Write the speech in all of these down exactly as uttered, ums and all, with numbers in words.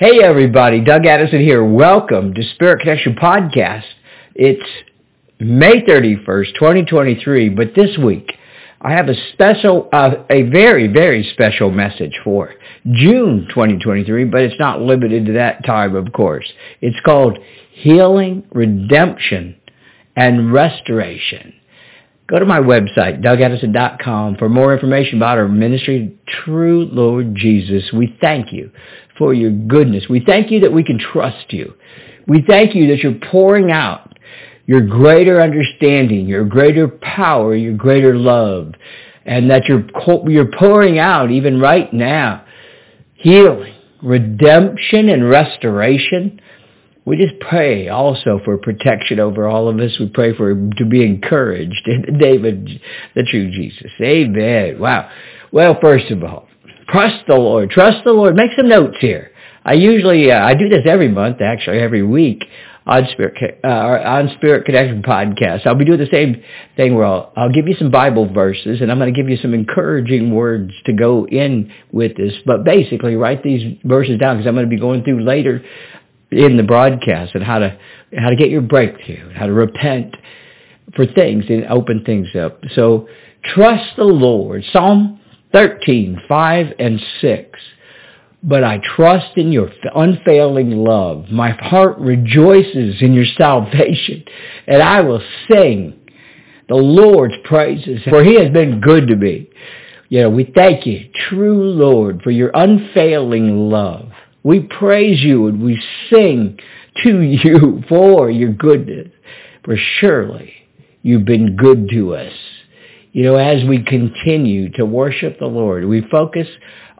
Hey everybody, Doug Addison here. Welcome to Spirit Connection Podcast. It's May thirty-first, twenty twenty-three, but this week I have a special, uh, a very, very special message for June twenty twenty-three, but it's not limited to that time, of course. It's called Healing, Redemption, and Restoration. Go to my website, Doug Addison dot com, for more information about our ministry. True Lord Jesus, we thank you for your goodness. We thank you that we can trust you. We thank you that you're pouring out your greater understanding, your greater power, your greater love, and that you're you're pouring out even right now healing, redemption, and restoration. We just pray also for protection over all of us. We pray for to be encouraged in the name of the true Jesus. Amen. Wow. Well, first of all, trust the Lord. Trust the Lord. Make some notes here. I usually, uh, I do this every month, actually, every week on Spirit, uh, on Spirit Connection Podcast. I'll be doing the same thing where I'll, I'll give you some Bible verses, and I'm going to give you some encouraging words to go in with this. But basically, write these verses down because I'm going to be going through later in the broadcast and how to how to get your breakthrough, how to repent for things and open things up. So trust the Lord. Psalm thirteen, five and six. But I trust in your unfailing love. My heart rejoices in your salvation, and I will sing the Lord's praises, for he has been good to me. You know, we thank you, true Lord, for your unfailing love. We praise you and we sing to you for your goodness. For surely you've been good to us. You know, as we continue to worship the Lord, we focus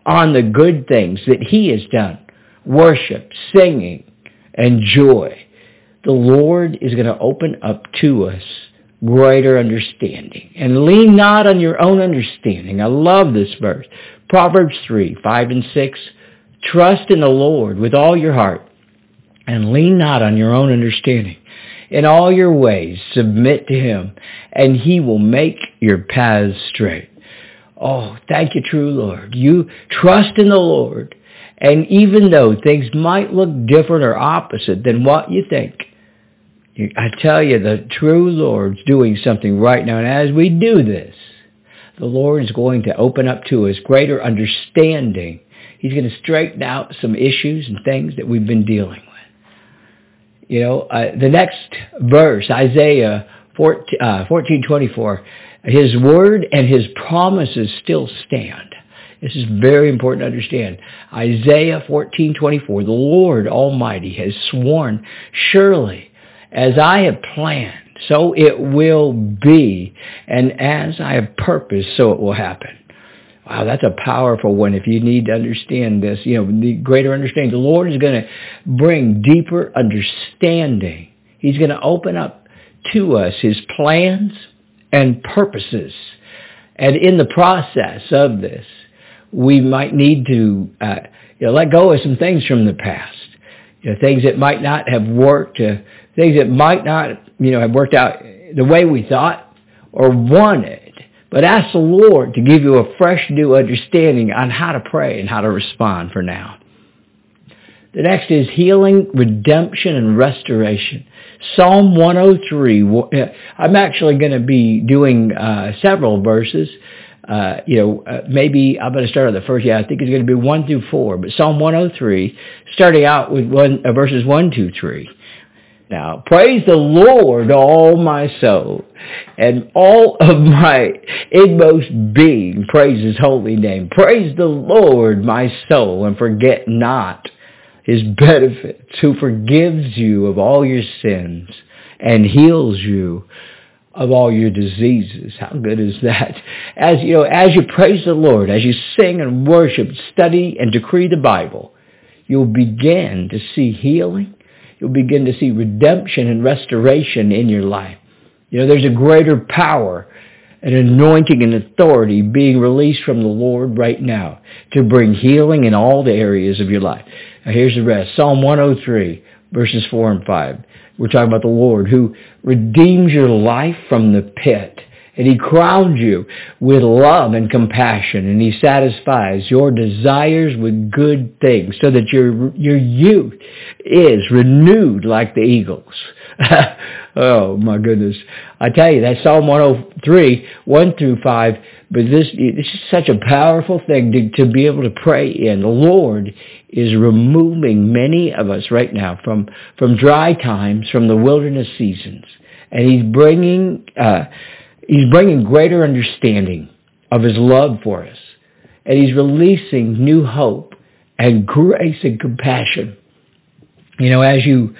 on the good things that he has done. Worship, singing, and joy. The Lord is going to open up to us greater understanding. And lean not on your own understanding. I love this verse. Proverbs three, five and six. Trust in the Lord with all your heart, and lean not on your own understanding. In all your ways, submit to him, and he will make your paths straight. Oh, thank you, true Lord. You trust in the Lord, and even though things might look different or opposite than what you think, you, I tell you, the true Lord's doing something right now, and as we do this, the Lord is going to open up to us greater understanding. He's going to straighten out some issues and things that we've been dealing with. You know, uh, the next verse, Isaiah fourteen, twenty-four, his word and his promises still stand. This is very important to understand. Isaiah fourteen, twenty-four, the Lord Almighty has sworn, surely as I have planned, so it will be, and as I have purposed, so it will happen. Wow, that's a powerful one. If you need to understand this, you know, the greater understanding, the Lord is going to bring deeper understanding. He's going to open up to us his plans and purposes. And in the process of this, we might need to uh, you know, let go of some things from the past, you know, things that might not have worked, uh, things that might not, you know, have worked out the way we thought or wanted. But ask the Lord to give you a fresh new understanding on how to pray and how to respond for now. The next is healing, redemption, and restoration. Psalm one oh three. I'm actually going to be doing uh, several verses. Uh, you know, uh, maybe I'm going to start on the first. Yeah, I think it's going to be one through four. But Psalm one oh three, starting out with one uh, verses one, two, three. Now, praise the Lord, all my soul, and all of my inmost being, praise his holy name. Praise the Lord, my soul, and forget not his benefits, who forgives you of all your sins and heals you of all your diseases. How good is that? As you know, as you praise the Lord, as you sing and worship, study and decree the Bible, you'll begin to see healing. You'll begin to see redemption and restoration in your life. You know, there's a greater power, an anointing and authority being released from the Lord right now to bring healing in all the areas of your life. Now, here's the rest. Psalm one oh three, verses four and five. We're talking about the Lord who redeems your life from the pit and he crowns you with love and compassion, and he satisfies your desires with good things so that your your youth is renewed like the eagles. Oh, my goodness. I tell you, that's Psalm one oh three, one through five, but this, this is such a powerful thing to, to be able to pray in. The Lord is removing many of us right now from, from dry times, from the wilderness seasons, and he's bringing... Uh, He's bringing greater understanding of his love for us. And he's releasing new hope and grace and compassion. You know, as you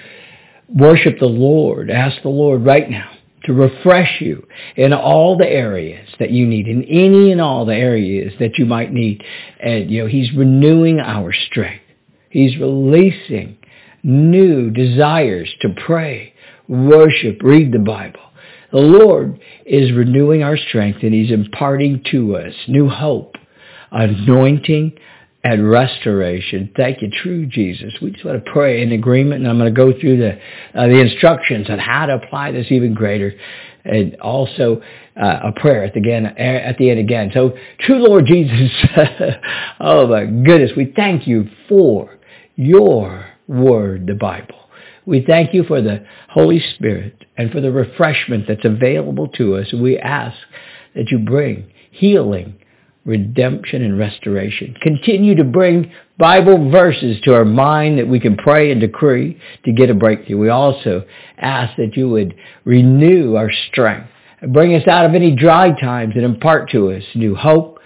worship the Lord, ask the Lord right now to refresh you in all the areas that you need, in any and all the areas that you might need. And, you know, he's renewing our strength. He's releasing new desires to pray, worship, read the Bible. The Lord is renewing our strength, and he's imparting to us new hope, anointing, and restoration. Thank you, true Jesus. We just want to pray in agreement, and I'm going to go through the uh, the instructions on how to apply this even greater, and also uh, a prayer at the, again, at the end again. So, true Lord Jesus, oh my goodness, we thank you for your word, the Bible. We thank you for the Holy Spirit and for the refreshment that's available to us. We ask that you bring healing, redemption, and restoration. Continue to bring Bible verses to our mind that we can pray and decree to get a breakthrough. We also ask that you would renew our strength and bring us out of any dry times and impart to us new hope,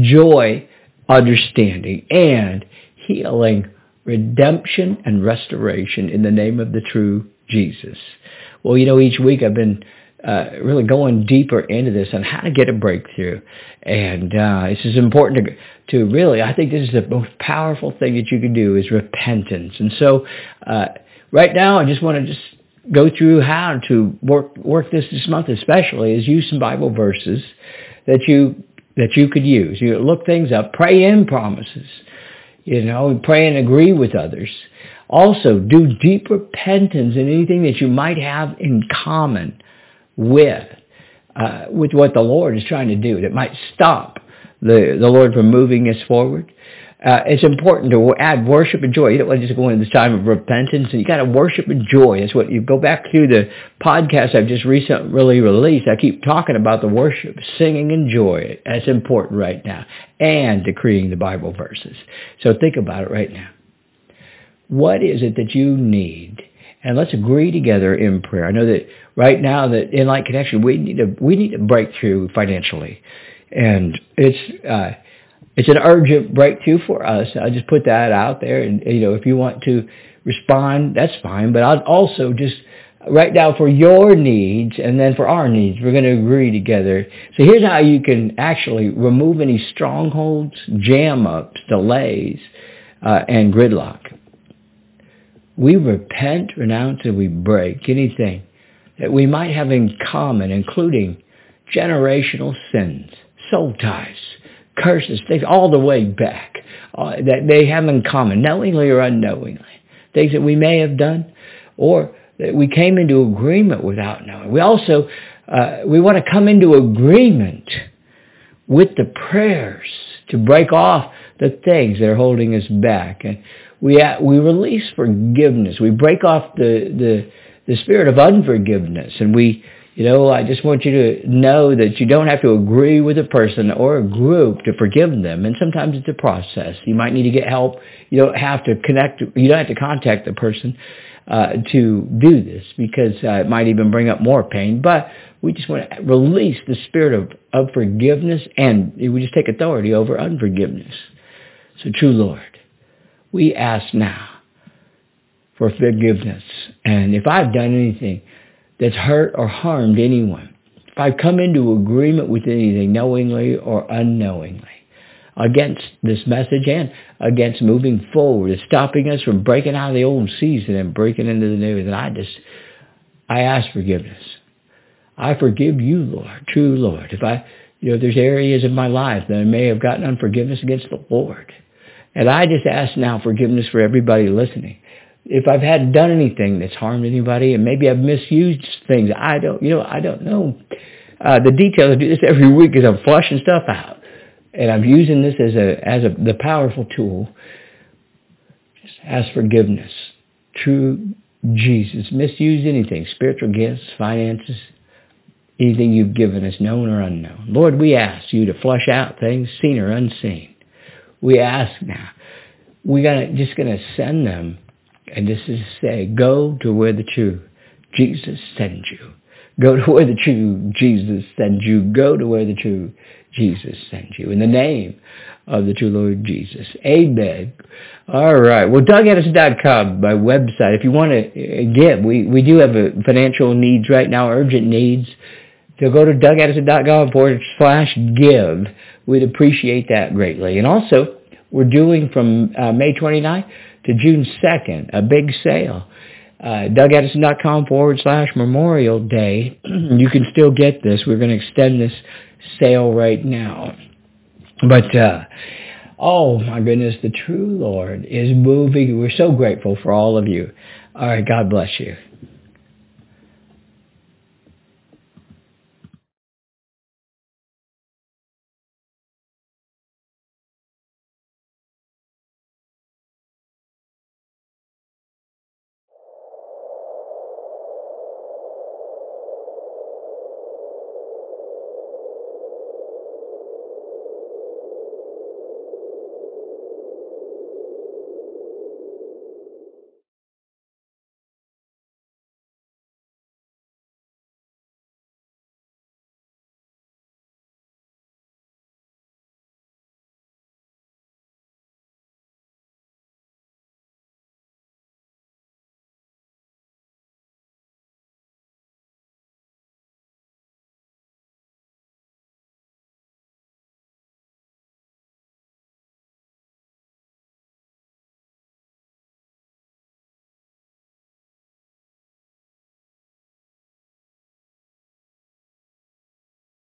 joy, understanding, and healing, redemption, and restoration in the name of the true Jesus. Well, you know, each week I've been uh, really going deeper into this on how to get a breakthrough. And uh, this is important to, to really, I think this is the most powerful thing that you can do is repentance. And so uh, right now I just want to just go through how to work work this this month, especially is use some Bible verses that you, that you could use. You look things up, pray in promises. You know, pray and agree with others. Also, do deep repentance in anything that you might have in common with uh, with what the Lord is trying to do that might stop the, the Lord from moving us forward. Uh, it's important to add worship and joy. You don't want to just go into this time of repentance, and you got to worship and joy. That's what you go back through the podcast I've just recently released. I keep talking about the worship, singing and joy. That's important right now, and decreeing the Bible verses. So think about it right now. What is it that you need? And let's agree together in prayer. I know that right now that in Light Connection we need a we need a breakthrough financially, and it's. Uh, It's an urgent breakthrough for us. I just put that out there. And, you know, if you want to respond, that's fine. But I'll also just write down for your needs and then for our needs. We're going to agree together. So here's how you can actually remove any strongholds, jam-ups, delays, uh, and gridlock. We repent, renounce, and we break anything that we might have in common, including generational sins, soul ties, curses, things all the way back uh, that they have in common, knowingly or unknowingly, things that we may have done or that we came into agreement without knowing. We also, uh, we want to come into agreement with the prayers to break off the things that are holding us back. And we uh, we release forgiveness. We break off the, the, the spirit of unforgiveness, and we You know, I just want you to know that you don't have to agree with a person or a group to forgive them. And sometimes it's a process. You might need to get help. You don't have to connect. You don't have to contact the person uh, to do this because uh, it might even bring up more pain. But we just want to release the spirit of, of forgiveness, and we just take authority over unforgiveness. So, true Lord, we ask now for forgiveness. And if I've done anything that's hurt or harmed anyone, if I've come into agreement with anything knowingly or unknowingly against this message and against moving forward, it's stopping us from breaking out of the old season and breaking into the new, then I just, I ask forgiveness. I forgive you, Lord, true Lord. If I, you know, if there's areas of my life that I may have gotten unforgiveness against the Lord, and I just ask now forgiveness for everybody listening. If I've had done anything that's harmed anybody, and maybe I've misused things, I don't, you know, I don't know. uh, the details. I do this every week because I'm flushing stuff out. And I'm using this as a as a the powerful tool. Just ask forgiveness. True Jesus. Misuse anything. Spiritual gifts, finances, anything you've given us, known or unknown. Lord, we ask you to flush out things seen or unseen. We ask now. We gotta just gonna send them, and this is to say, go to where the true Jesus sends you. Go to where the true Jesus sends you. Go to where the true Jesus sends you. In the name of the true Lord Jesus. Amen. All right. Well, Doug Addison dot com, my website. If you want to give, we, we do have a financial needs right now, urgent needs. So go to Doug Addison dot com forward slash give. We'd appreciate that greatly. And also, we're doing from uh, May twenty-ninth to June second, a big sale. Uh, Doug Addison dot com forward slash Memorial Day. You can still get this. We're going to extend this sale right now. But, uh, oh my goodness, the true Lord is moving. We're so grateful for all of you. All right, God bless you.